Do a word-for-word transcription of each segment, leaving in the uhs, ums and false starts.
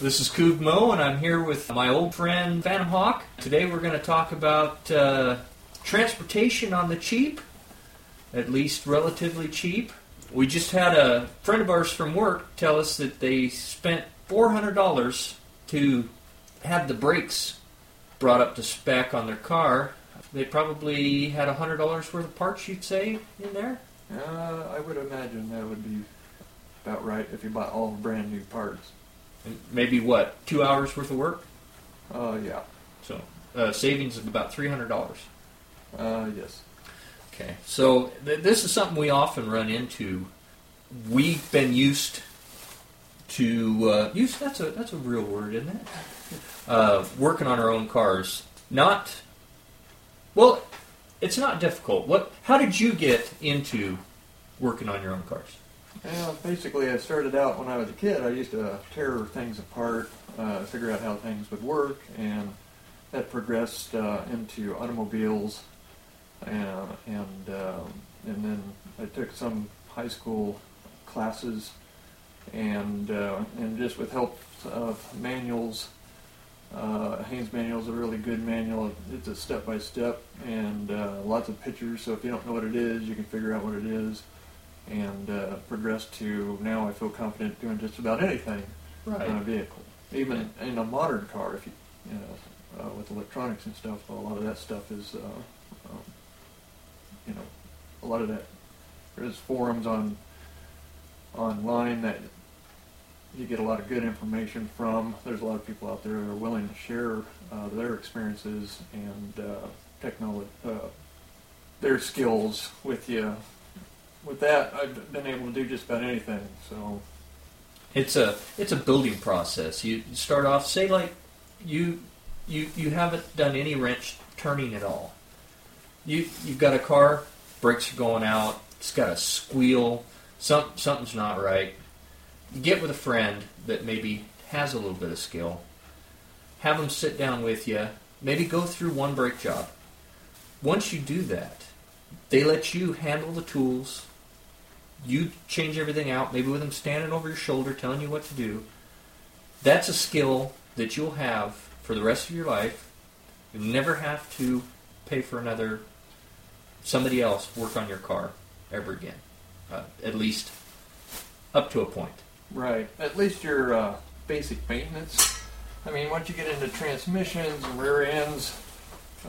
This is Coog Mo, and I'm here with my old friend Phantom Hawk. Today we're going to talk about uh, transportation on the cheap, at least relatively cheap. We just had a friend of ours from work tell us that they spent four hundred dollars to have the brakes brought up to spec on their car. They probably had one hundred dollars worth of parts, you'd say, in there? Uh, I would imagine that would be about right if you bought all brand new parts. Maybe, what, two hours worth of work? Uh, yeah. So, uh, savings of about three hundred dollars. Uh, yes. Okay. So, th- this is something we often run into. We've been used to, uh, use, that's a, that's a real word, isn't it? Uh, working on our own cars. Not, well, it's not difficult. What? How did you get into working on your own cars? Well, basically, I started out when I was a kid. I used to tear things apart, uh, figure out how things would work, and that progressed uh, into automobiles. And, and, um, and then I took some high school classes, and uh, and just with help of manuals, uh, Haynes Manual is a really good manual. It's a step-by-step, and uh, lots of pictures, so if you don't know what it is, you can figure out what it is. And uh, progressed to now I feel confident doing just about anything right. on a vehicle. Even in a modern car, if you, you know, uh, with electronics and stuff, a lot of that stuff is, uh, um, you know, a lot of that. There's forums on online that you get a lot of good information from. There's a lot of people out there that are willing to share uh, their experiences and uh, technology, uh, their skills with you. With that, I've been able to do just about anything. So it's a it's a building process. You start off, say like you you you haven't done any wrench turning at all. You you've got a car, brakes are going out, it's got a squeal, some something's not right. You get with a friend that maybe has a little bit of skill. Have them sit down with you. Maybe go through one brake job. Once you do that, they let you handle the tools. You change everything out, maybe with them standing over your shoulder telling you what to do. That's a skill that you'll have for the rest of your life. You'll never have to pay for another, somebody else work on your car ever again, uh, at least up to a point. Right. At least your uh, basic maintenance. I mean, once you get into transmissions and rear ends,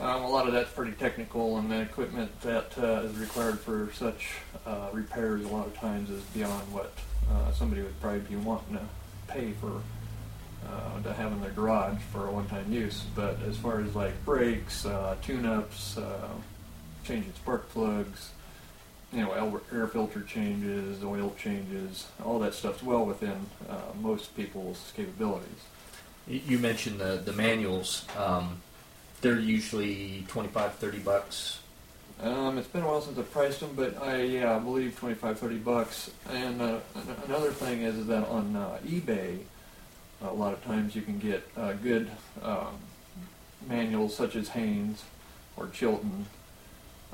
Um, a lot of that's pretty technical, and the equipment that uh, is required for such uh, repairs a lot of times is beyond what uh, somebody would probably be wanting to pay for uh, to have in their garage for a one-time use. But as far as like brakes, uh, tune-ups, uh, changing spark plugs, you know, air filter changes, oil changes, all that stuff's well within uh, most people's capabilities. You mentioned the the manuals. Um They're usually twenty-five, thirty bucks. Um, it's been a while since I priced them, but I yeah, I believe twenty-five, thirty bucks. And uh, another thing is that on uh, eBay, a lot of times you can get uh, good um, manuals such as Haynes or Chilton,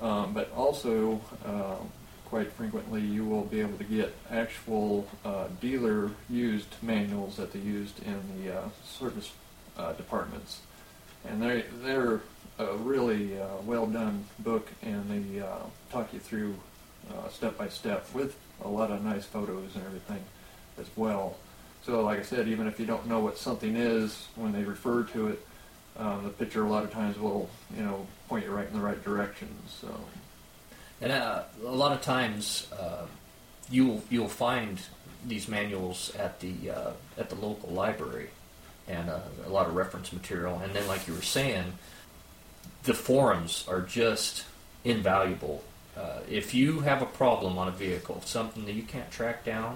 um, but also uh, quite frequently you will be able to get actual uh, dealer-used manuals that they used in the uh, service uh, departments. And they're, they're a really uh, well-done book, and they uh, talk you through uh, step-by-step with a lot of nice photos and everything as well. So like I said, even if you don't know what something is, when they refer to it, um, the picture a lot of times will, you know, point you right in the right direction. So, and uh, a lot of times uh, you'll you'll find these manuals at the uh, at the local library. And uh, a lot of reference material. And then, like you were saying, the forums are just invaluable. Uh, if you have a problem on a vehicle, something that you can't track down,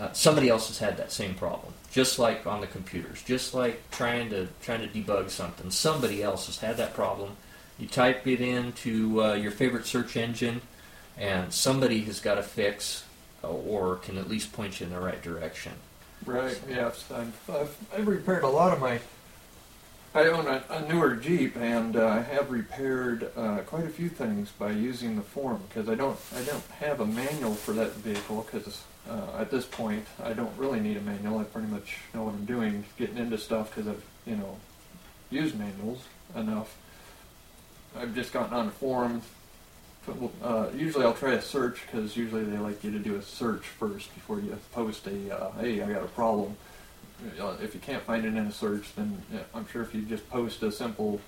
uh, somebody else has had that same problem. Just like on the computers, just like trying to trying to debug something, somebody else has had that problem. You type it into uh, your favorite search engine, and somebody has got a fix, uh, or can at least point you in the right direction. Right, yeah. I've, I've, I've repaired a lot of my I own a, a newer Jeep, and I uh, have repaired uh, quite a few things by using the form, because I don't I don't have a manual for that vehicle, because uh, at this point I don't really need a manual. I pretty much know what I'm doing, getting into stuff, because I've you know used manuals enough. I've just gotten on the forum. Uh, usually I'll try a search, because usually they like you to do a search first before you post a, uh, hey, I got a problem. If you can't find it in a search, then I'm sure if you just post a simple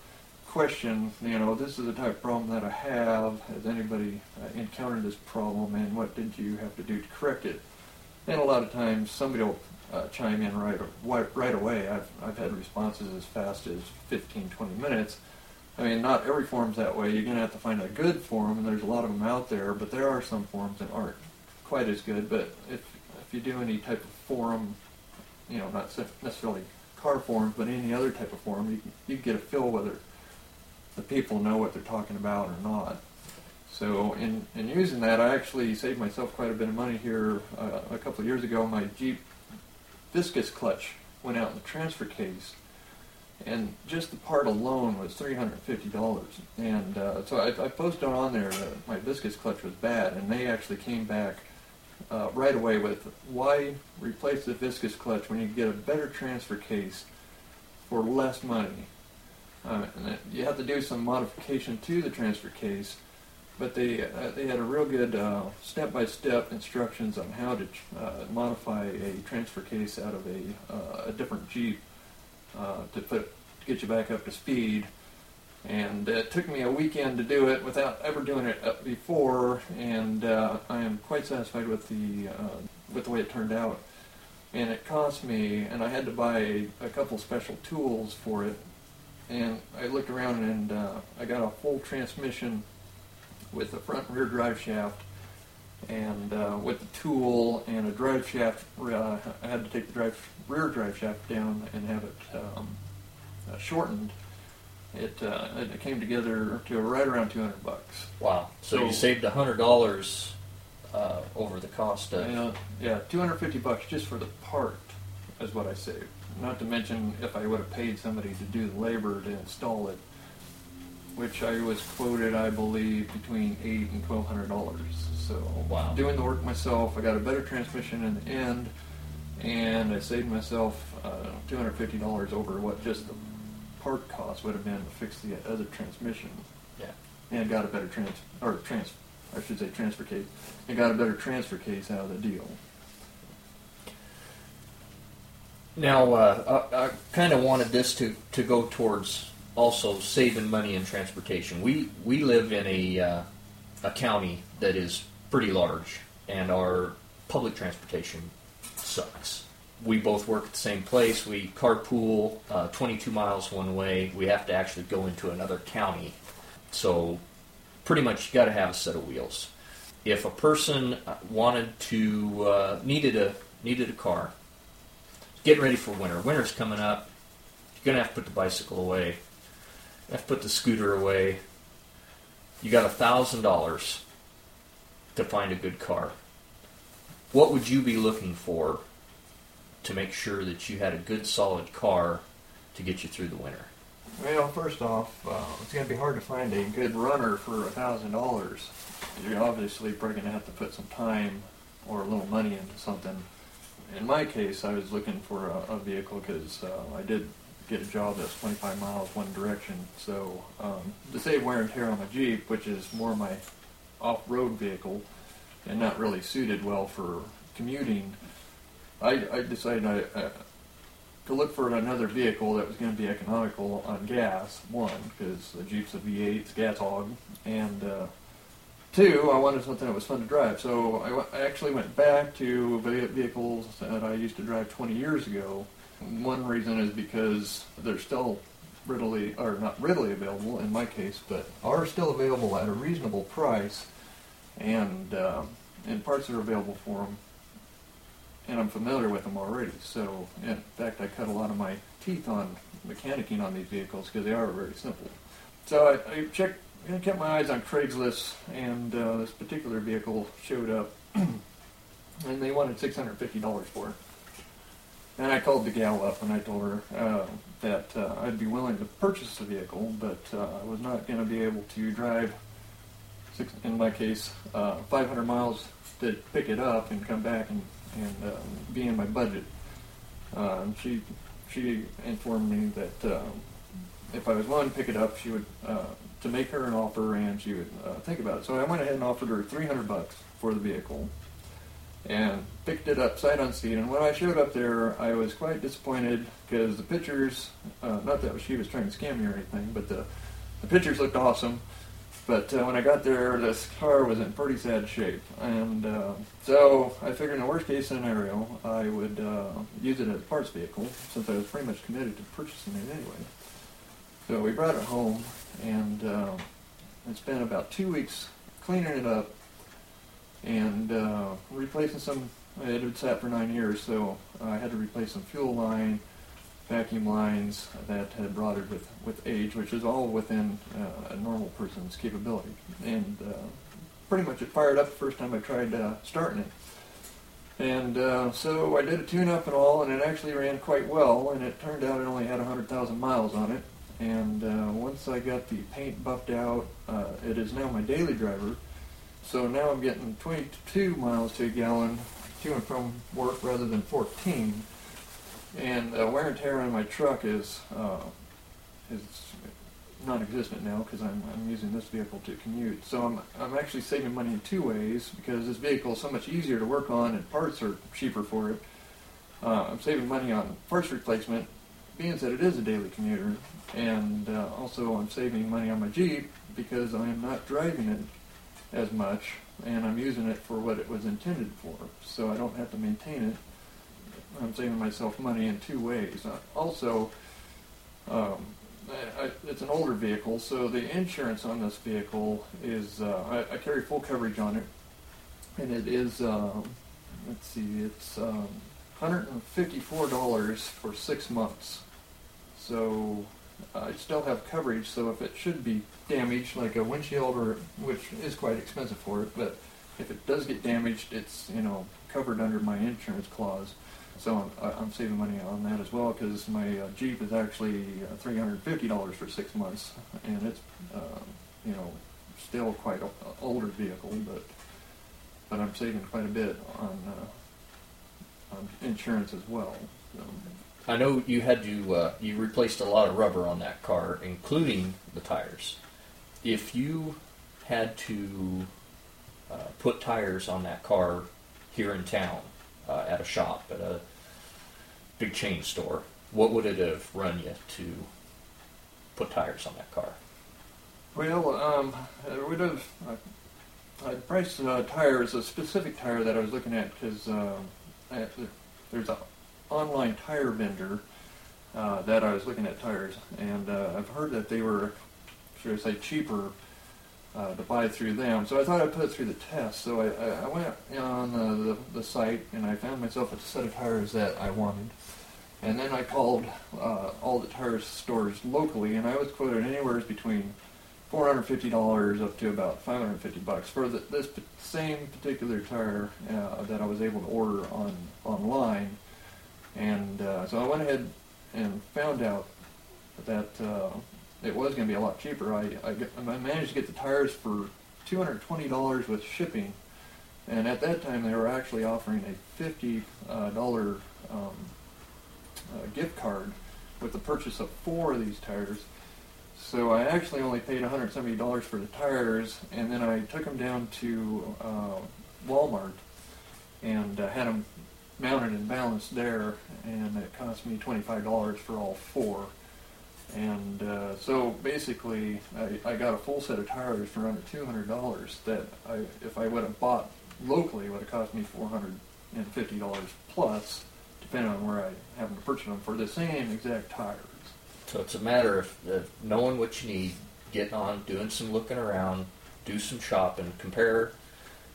question, you know, this is the type of problem that I have, has anybody uh, encountered this problem, and what did you have to do to correct it? And a lot of times somebody will uh, chime in right right away. I've, I've had responses as fast as fifteen, twenty minutes. I mean, not every forum's that way. You're going to have to find a good forum, and there's a lot of them out there, but there are some forums that aren't quite as good. But if if you do any type of forum, you know, not necessarily car forums, but any other type of forum, you you get a feel whether the people know what they're talking about or not. So in, in using that, I actually saved myself quite a bit of money here. Uh, a couple of years ago, my Jeep viscous clutch went out in the transfer case, and just the part alone was three hundred fifty dollars. And uh, so I, I posted on there that my viscous clutch was bad, and they actually came back uh, right away with, why replace the viscous clutch when you can get a better transfer case for less money? Uh, and you have to do some modification to the transfer case, but they uh, they had a real good uh, step-by-step instructions on how to uh, modify a transfer case out of a, uh, a different Jeep. Uh, to put to get you back up to speed, and it took me a weekend to do it without ever doing it before, and uh, I am quite satisfied with the uh, with the way it turned out. And it cost me, and I had to buy a, a couple special tools for it. And I looked around, and uh, I got a full transmission with a front and rear drive shaft, and uh, with the tool and a drive shaft, uh, I had to take the drive rear drive shaft down and have it um, uh, shortened. It uh, it came together to right around two hundred bucks. Wow! So, so you saved one hundred dollars uh, over the cost of uh, yeah, two hundred fifty bucks just for the part is what I saved. Not to mention if I would have paid somebody to do the labor to install it, which I was quoted, I believe, between eight and twelve hundred dollars. So wow. Doing the work myself, I got a better transmission in the end, and I saved myself uh, two hundred fifty dollars over what just the part cost would have been to fix the other transmission. Yeah, and got a better trans or trans, I should say transfer case, and got a better transfer case out of the deal. Now, uh, I, I kind of wanted this to, to go towards also saving money in transportation. We we live in a uh, a county that is pretty large, and our public transportation sucks. We both work at the same place. We carpool uh, twenty-two miles one way. We have to actually go into another county. So pretty much you got to have a set of wheels. If a person wanted to, uh, needed a needed a car, getting ready for winter. Winter's coming up. You're going to have to put the bicycle away. You have to put the scooter away. You got one thousand dollars to find a good car. What would you be looking for to make sure that you had a good, solid car to get you through the winter? Well, first off, uh, it's going to be hard to find a good runner for one thousand dollars. You're obviously probably going to have to put some time or a little money into something. In my case, I was looking for a, a vehicle because uh, I did get a job that's twenty-five miles one direction. So um, to save wear and tear on my Jeep, which is more my off-road vehicle and not really suited well for commuting, I, I decided I, uh, to look for another vehicle that was going to be economical on gas, one, because the Jeep's a V eight, it's gas hog, and uh, two, I wanted something that was fun to drive. So I, w- I actually went back to vehicles that I used to drive twenty years ago. One reason is because they're still readily, or not readily available in my case, but are still available at a reasonable price, and uh, and parts are available for them, and I'm familiar with them already. So, in fact, I cut a lot of my teeth on mechanicking on these vehicles because they are very simple. So I, I checked, I kept my eyes on Craigslist, and uh, this particular vehicle showed up, and they wanted six hundred fifty dollars for it. And I called the gal up and I told her uh, that uh, I'd be willing to purchase the vehicle, but uh, I was not going to be able to drive, six, in my case, uh, five hundred miles to pick it up and come back and, and uh, be in my budget. Uh, and she she informed me that uh, if I was willing to pick it up, she would uh, to make her an offer and she would uh, think about it. So I went ahead and offered her three hundred bucks for the vehicle and picked it up sight unseen. And when I showed up there, I was quite disappointed because the pictures, uh, not that she was trying to scam me or anything, but the, the pictures looked awesome. But uh, when I got there, this car was in pretty sad shape. And uh, so I figured in the worst case scenario, I would uh, use it as a parts vehicle since I was pretty much committed to purchasing it anyway. So we brought it home, and uh, I spent about two weeks cleaning it up and uh, replacing some, it had sat for nine years, so I had to replace some fuel line, vacuum lines that had rotted with, with age, which is all within uh, a normal person's capability. And uh, pretty much it fired up the first time I tried uh, starting it. And uh, so I did a tune-up and all, and it actually ran quite well, and it turned out it only had one hundred thousand miles on it. And uh, once I got the paint buffed out, uh, it is now my daily driver. So now I'm getting twenty-two miles to a gallon to and from work rather than fourteen. And uh, wear and tear on my truck is uh, is non-existent now because I'm, I'm using this vehicle to commute. So I'm I'm actually saving money in two ways because this vehicle is so much easier to work on and parts are cheaper for it. Uh, I'm saving money on parts replacement, being that it is a daily commuter, and uh, also I'm saving money on my Jeep because I am not driving it as much, and I'm using it for what it was intended for, so I don't have to maintain it. I'm saving myself money in two ways. Uh, also, um, I, I, it's an older vehicle, so the insurance on this vehicle is, uh, I, I carry full coverage on it, and it is, um, let's see, it's um, one hundred fifty-four dollars for six months. So uh, I still have coverage, so if it should be damaged, like a windshield, or which is quite expensive for it, but if it does get damaged, it's, you know, covered under my insurance clause. So I'm, I'm saving money on that as well because my uh, Jeep is actually uh, three hundred fifty dollars for six months, and it's uh, you know still quite an older vehicle, but but I'm saving quite a bit on uh, on insurance as well. So. I know you had to uh, you replaced a lot of rubber on that car, including the tires. If you had to uh, put tires on that car here in town uh, at a shop at a big chain store, what would it have run you to put tires on that car? Well, um, I would have. I, I priced uh, tires, a specific tire that I was looking at, because uh, there's an online tire vendor uh, that I was looking at tires, and uh, I've heard that they were, should I say, cheaper uh, to buy through them. So I thought I'd put it through the test. So I, I went on the, the, the site, and I found myself a set of tires that I wanted. And then I called uh, all the tire stores locally, and I was quoted anywhere between four hundred fifty dollars up to about five hundred fifty dollars for the, this same particular tire uh, that I was able to order on online. And uh, so I went ahead and found out that uh, it was going to be a lot cheaper. I I, get, I managed to get the tires for two hundred twenty dollars with shipping, and at that time they were actually offering a fifty dollars um, uh, gift card with the purchase of four of these tires. So I actually only paid one hundred seventy dollars for the tires, and then I took them down to uh, Walmart and uh, had them mounted and balanced there, and it cost me twenty-five dollars for all four. And uh, so basically, I, I got a full set of tires for under two hundred dollars that I, if I would have bought locally, would have cost me four hundred fifty dollars plus, depending on where I happen to purchase them, for the same exact tires. So it's a matter of, of knowing what you need, getting on, doing some looking around, do some shopping, compare,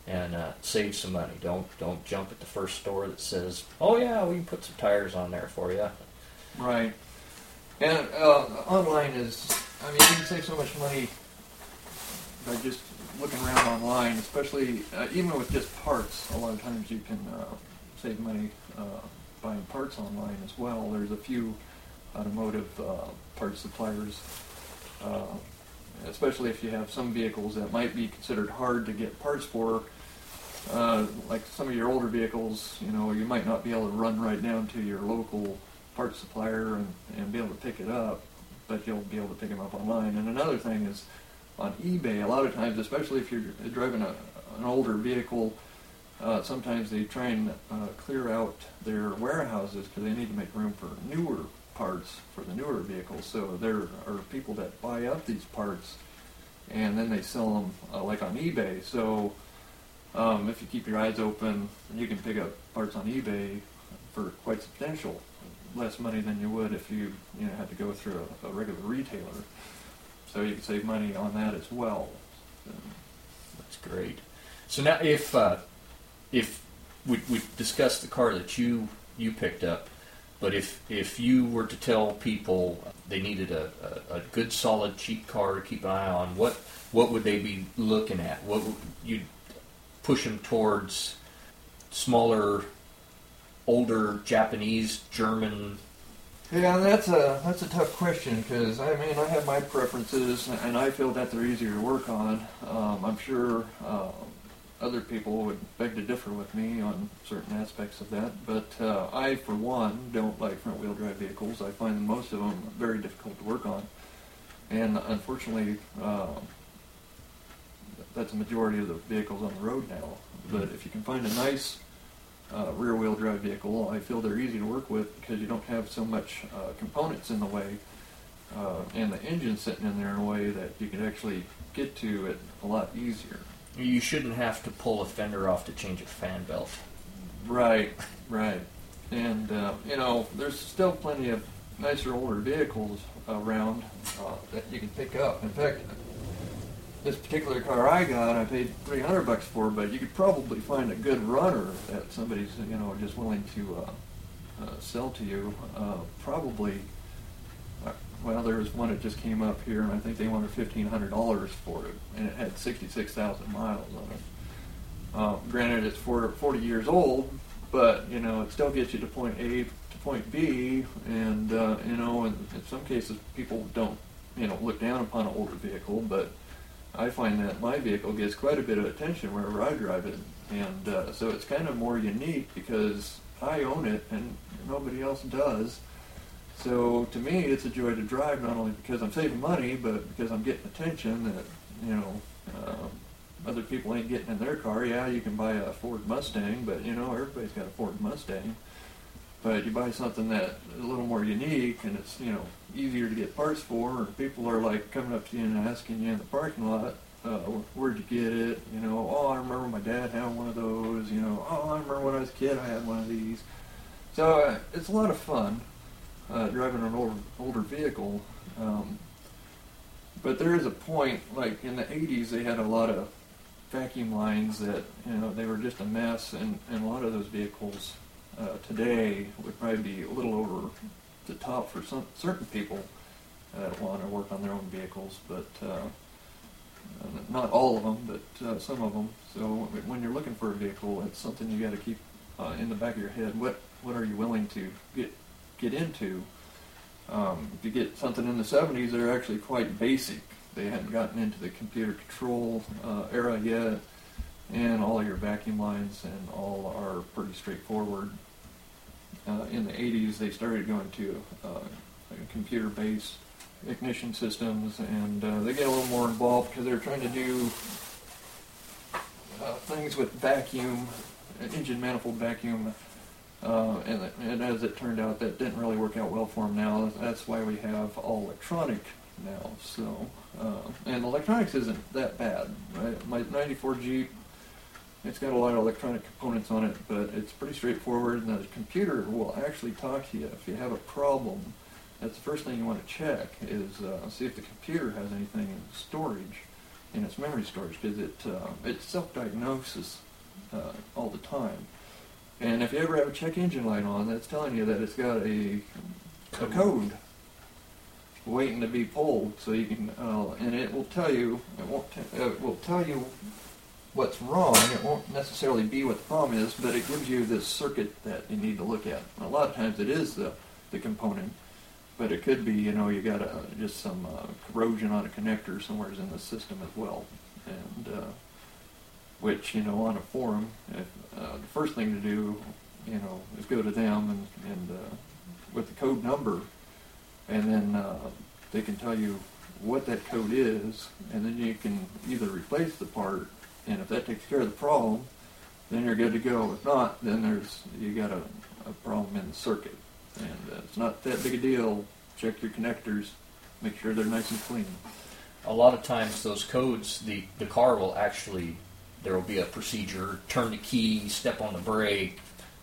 and uh, save some money. Don't don't jump at the first store that says, oh yeah, we can put some tires on there for you. Right. And uh, online is, I mean, you can save so much money by just looking around online, especially uh, even with just parts. A lot of times you can uh, save money uh, buying parts online as well. There's a few automotive uh, parts suppliers, uh, especially if you have some vehicles that might be considered hard to get parts for. Uh, like some of your older vehicles, you know, you might not be able to run right down to your local parts supplier and, and be able to pick it up, but you'll be able to pick them up online. And another thing is on eBay, a lot of times, especially if you're driving a, an older vehicle, uh, sometimes they try and uh, clear out their warehouses because they need to make room for newer parts for the newer vehicles. So there are people that buy up these parts and then they sell them uh, like on eBay. So Um, if you keep your eyes open, you can pick up parts on eBay for quite substantial less money than you would if you you know, had to go through a, a regular retailer. So you can save money on that as well. So. That's great. So now, if uh, if we we discussed the car that you you picked up, but if if you were to tell people they needed a, a, a good, solid, cheap car to keep an eye on, what what would they be looking at? What would you push them towards? Smaller, older Japanese, German? Yeah, that's a that's a tough question because I mean I have my preferences and I feel that they're easier to work on. Um, I'm sure uh, other people would beg to differ with me on certain aspects of that, but uh, I, for one, don't like front-wheel drive vehicles. I find most of them very difficult to work on, and unfortunately. Uh, That's the majority of the vehicles on the road now. But if you can find a nice uh, rear-wheel drive vehicle, I feel they're easy to work with because you don't have so much uh, components in the way uh, and the engine sitting in there in a way that you can actually get to it a lot easier. You shouldn't have to pull a fender off to change a fan belt. Right, right. And, uh, you know, there's still plenty of nicer, older vehicles around uh, that you can pick up. In fact, this particular car I got, I paid three hundred bucks for, but you could probably find a good runner that somebody's, you know, just willing to uh, uh, sell to you. Uh, probably, uh, well, there was one that just came up here, and I think they wanted fifteen hundred dollars for it, and it had sixty-six thousand miles on it. Uh, granted, it's forty years old, but, you know, it still gets you to point A to point B, and, uh, you know, in, in some cases, people don't, you know, look down upon an older vehicle, but I find that my vehicle gets quite a bit of attention wherever I drive it, and uh, so it's kind of more unique because I own it and nobody else does. So to me, it's a joy to drive, not only because I'm saving money, but because I'm getting attention that, you know, um, other people ain't getting in their car. Yeah, you can buy a Ford Mustang, but, you know, everybody's got a Ford Mustang. But you buy something that's a little more unique, and it's, you know, easier to get parts for, and people are, like, coming up to you and asking you in the parking lot, uh, where'd you get it? You know, oh, I remember my dad had one of those. You know, oh, I remember when I was a kid I had one of these. So uh, it's a lot of fun uh, driving an old, older vehicle. Um, but there is a point, like, in the eighties they had a lot of vacuum lines that, you know, they were just a mess, and, and a lot of those vehicles... Uh, today would probably be a little over the top for some certain people that want to work on their own vehicles, but uh, not all of them, but uh, some of them. So when you're looking for a vehicle, it's something you got to keep uh, in the back of your head. What what are you willing to get get into? Um, if you get something in the seventies, they're actually quite basic. They hadn't gotten into the computer control uh, era yet, and all your vacuum lines and all are pretty straightforward. Uh, in the eighties, they started going to uh, computer-based ignition systems, and uh, they get a little more involved because they're trying to do uh, things with vacuum, engine manifold vacuum, uh, and, and as it turned out, that didn't really work out well for them now. That's why we have all electronic now. So, uh, and electronics isn't that bad, right? My ninety-four Jeep, it's got a lot of electronic components on it, but it's pretty straightforward, and the computer will actually talk to you. If you have a problem, that's the first thing you want to check, is uh, see if the computer has anything in storage, in its memory storage, because it, uh, it self-diagnoses uh, all the time. And if you ever have a check engine light on, that's telling you that it's got a, a code waiting to be pulled, so you can, uh, and it will tell you, it won't, t- it will tell you what's wrong. It won't necessarily be what the problem is, but it gives you this circuit that you need to look at. A lot of times it is the, the component, but it could be, you know, you got a, just some uh, corrosion on a connector somewhere in the system as well. And uh, which, you know, on a forum, if, uh, the first thing to do, you know, is go to them and, and uh, with the code number, and then uh, they can tell you what that code is, and then you can either replace the part, and if that takes care of the problem, then you're good to go. If not, then there's you got a, a problem in the circuit, and uh, it's not that big a deal. Check your connectors, make sure they're nice and clean. A lot of times those codes, the, the car will actually, there will be a procedure, turn the key, step on the brake,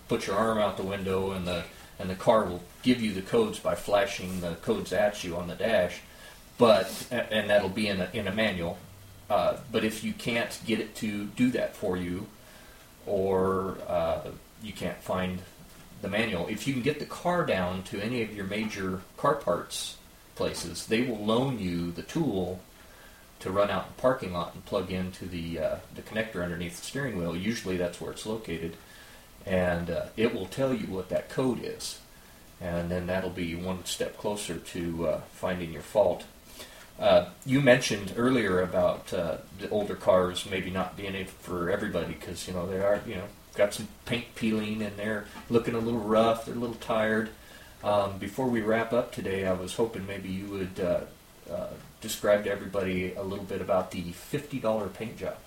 put your arm out the window, and the and the car will give you the codes by flashing the codes at you on the dash. But and that'll be in a, in a manual. Uh, but if you can't get it to do that for you, or uh, you can't find the manual, if you can get the car down to any of your major car parts places, they will loan you the tool to run out in the parking lot and plug into the uh, the connector underneath the steering wheel. Usually that's where it's located, and uh, it will tell you what that code is, and then that'll be one step closer to uh, finding your fault. Uh, you mentioned earlier about uh, the older cars maybe not being it for everybody because, you know, they are, you know, got some paint peeling and they're looking a little rough, they're a little tired. Um, before we wrap up today, I was hoping maybe you would uh, uh, describe to everybody a little bit about the fifty dollars paint job.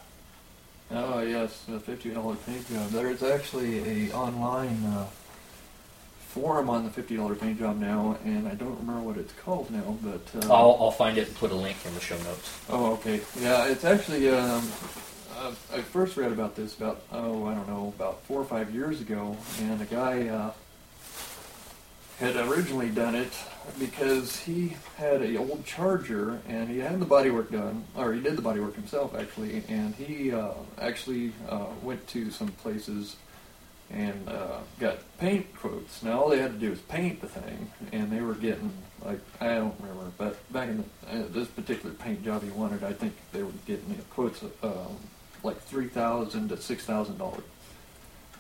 Oh, yes, the fifty dollars paint job. There's actually a online uh, forum on the fifty dollars paint job now, and I don't remember what it's called now, but... Um, I'll, I'll find it and put a link in the show notes. Oh, okay. Yeah, it's actually... Um, I first read about this about, oh, I don't know, about four or five years ago, and a guy uh, had originally done it because he had an old Charger, and he had the bodywork done, or he did the bodywork himself, actually, and he uh, actually uh, went to some places and uh, got paint quotes. Now, all they had to do was paint the thing, and they were getting, like, I don't remember, but back in the, uh, this particular paint job he wanted, I think they were getting you know, quotes of uh, like three thousand to six thousand dollars.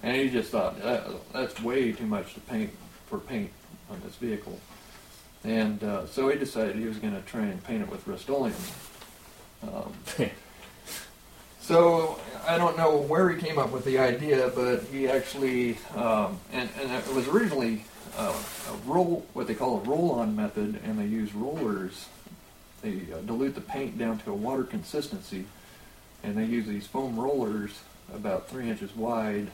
And he just thought, that, that's way too much to paint for paint on this vehicle. And uh, so he decided he was going to try and paint it with Rust-Oleum. Um, So, I don't know where he came up with the idea, but he actually, um, and, and it was originally uh, a roll, what they call a roll-on method, and they use rollers. They uh, dilute the paint down to a water consistency, and they use these foam rollers about three inches wide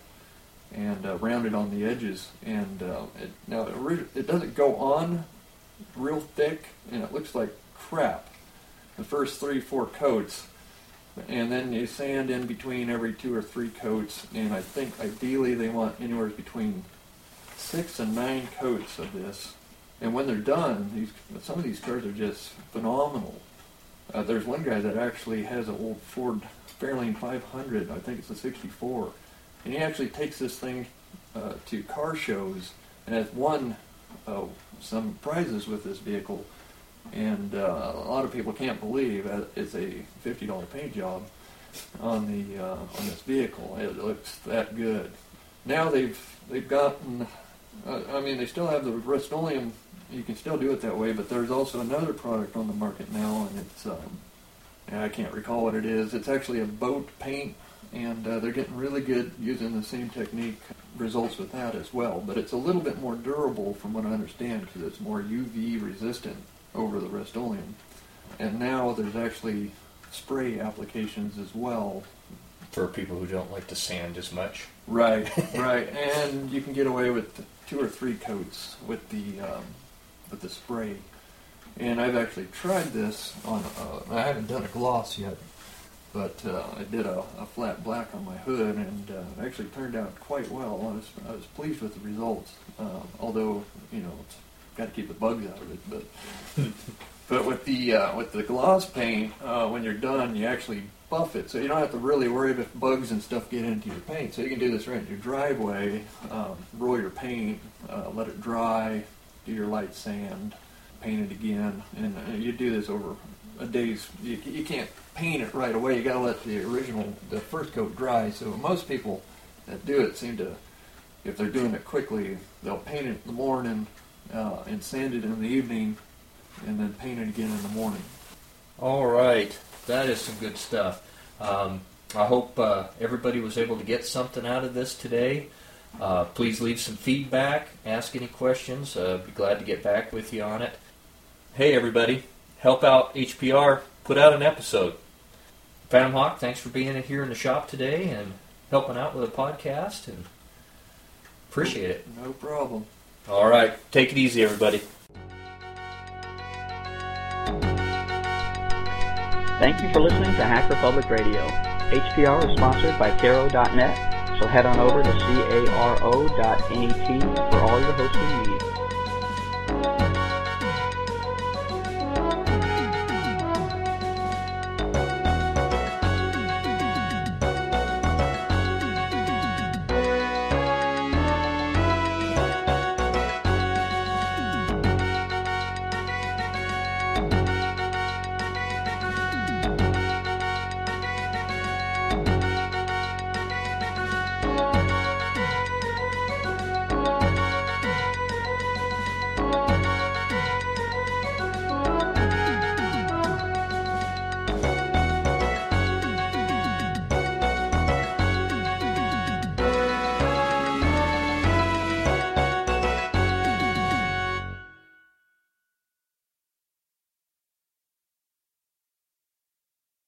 and uh, rounded on the edges. And uh, it, now, it, it doesn't go on real thick, and it looks like crap the first three, four coats. And then you sand in between every two or three coats, and I think ideally they want anywhere between six and nine coats of this. And when they're done, these, some of these cars are just phenomenal. Uh, there's one guy that actually has an old Ford Fairlane five hundred, I think it's a sixty-four, and he actually takes this thing uh, to car shows and has won uh, some prizes with this vehicle. And uh, a lot of people can't believe it's a fifty dollars paint job on the uh, on this vehicle. It looks that good. Now they've they've gotten. Uh, I mean, they still have the Rust-Oleum. You can still do it that way, but there's also another product on the market now, and it's um, I can't recall what it is. It's actually a boat paint, and uh, they're getting really good using the same technique. Results with that as well, but it's a little bit more durable, from what I understand, because it's more U V resistant over the Rust-Oleum. And now there's actually spray applications as well. For people who don't like to sand as much. Right, right. And you can get away with two or three coats with the um, with the spray. And I've actually tried this on, uh, I haven't done a gloss yet, but uh, I did a, a flat black on my hood, and uh, it actually turned out quite well. I was, I was pleased with the results, uh, although, you know, it's got to keep the bugs out of it, but but with the uh, with the gloss paint, uh, when you're done, you actually buff it, so you don't have to really worry if bugs and stuff get into your paint. So you can do this right in your driveway, um, roll your paint, uh, let it dry, do your light sand, paint it again, and uh, you do this over a day's, you, you can't paint it right away. You got to let the original, the first coat dry. So most people that do it seem to, if they're doing it quickly, they'll paint it in the morning uh, and sand it in the evening and then paint it again in the morning. All right. That is some good stuff. Um, I hope uh, everybody was able to get something out of this today. Uh, please leave some feedback, ask any questions. Uh, be glad to get back with you on it. Hey, everybody. Help out H P R. Put out an episode. Phantom Hawk, thanks for being here in the shop today and helping out with a podcast. And appreciate it. No problem. All right. Take it easy, everybody. Thank you for listening to Hacker Public Radio. H P R is sponsored by caro dot net, so head on over to caro dot net for all your hosting needs.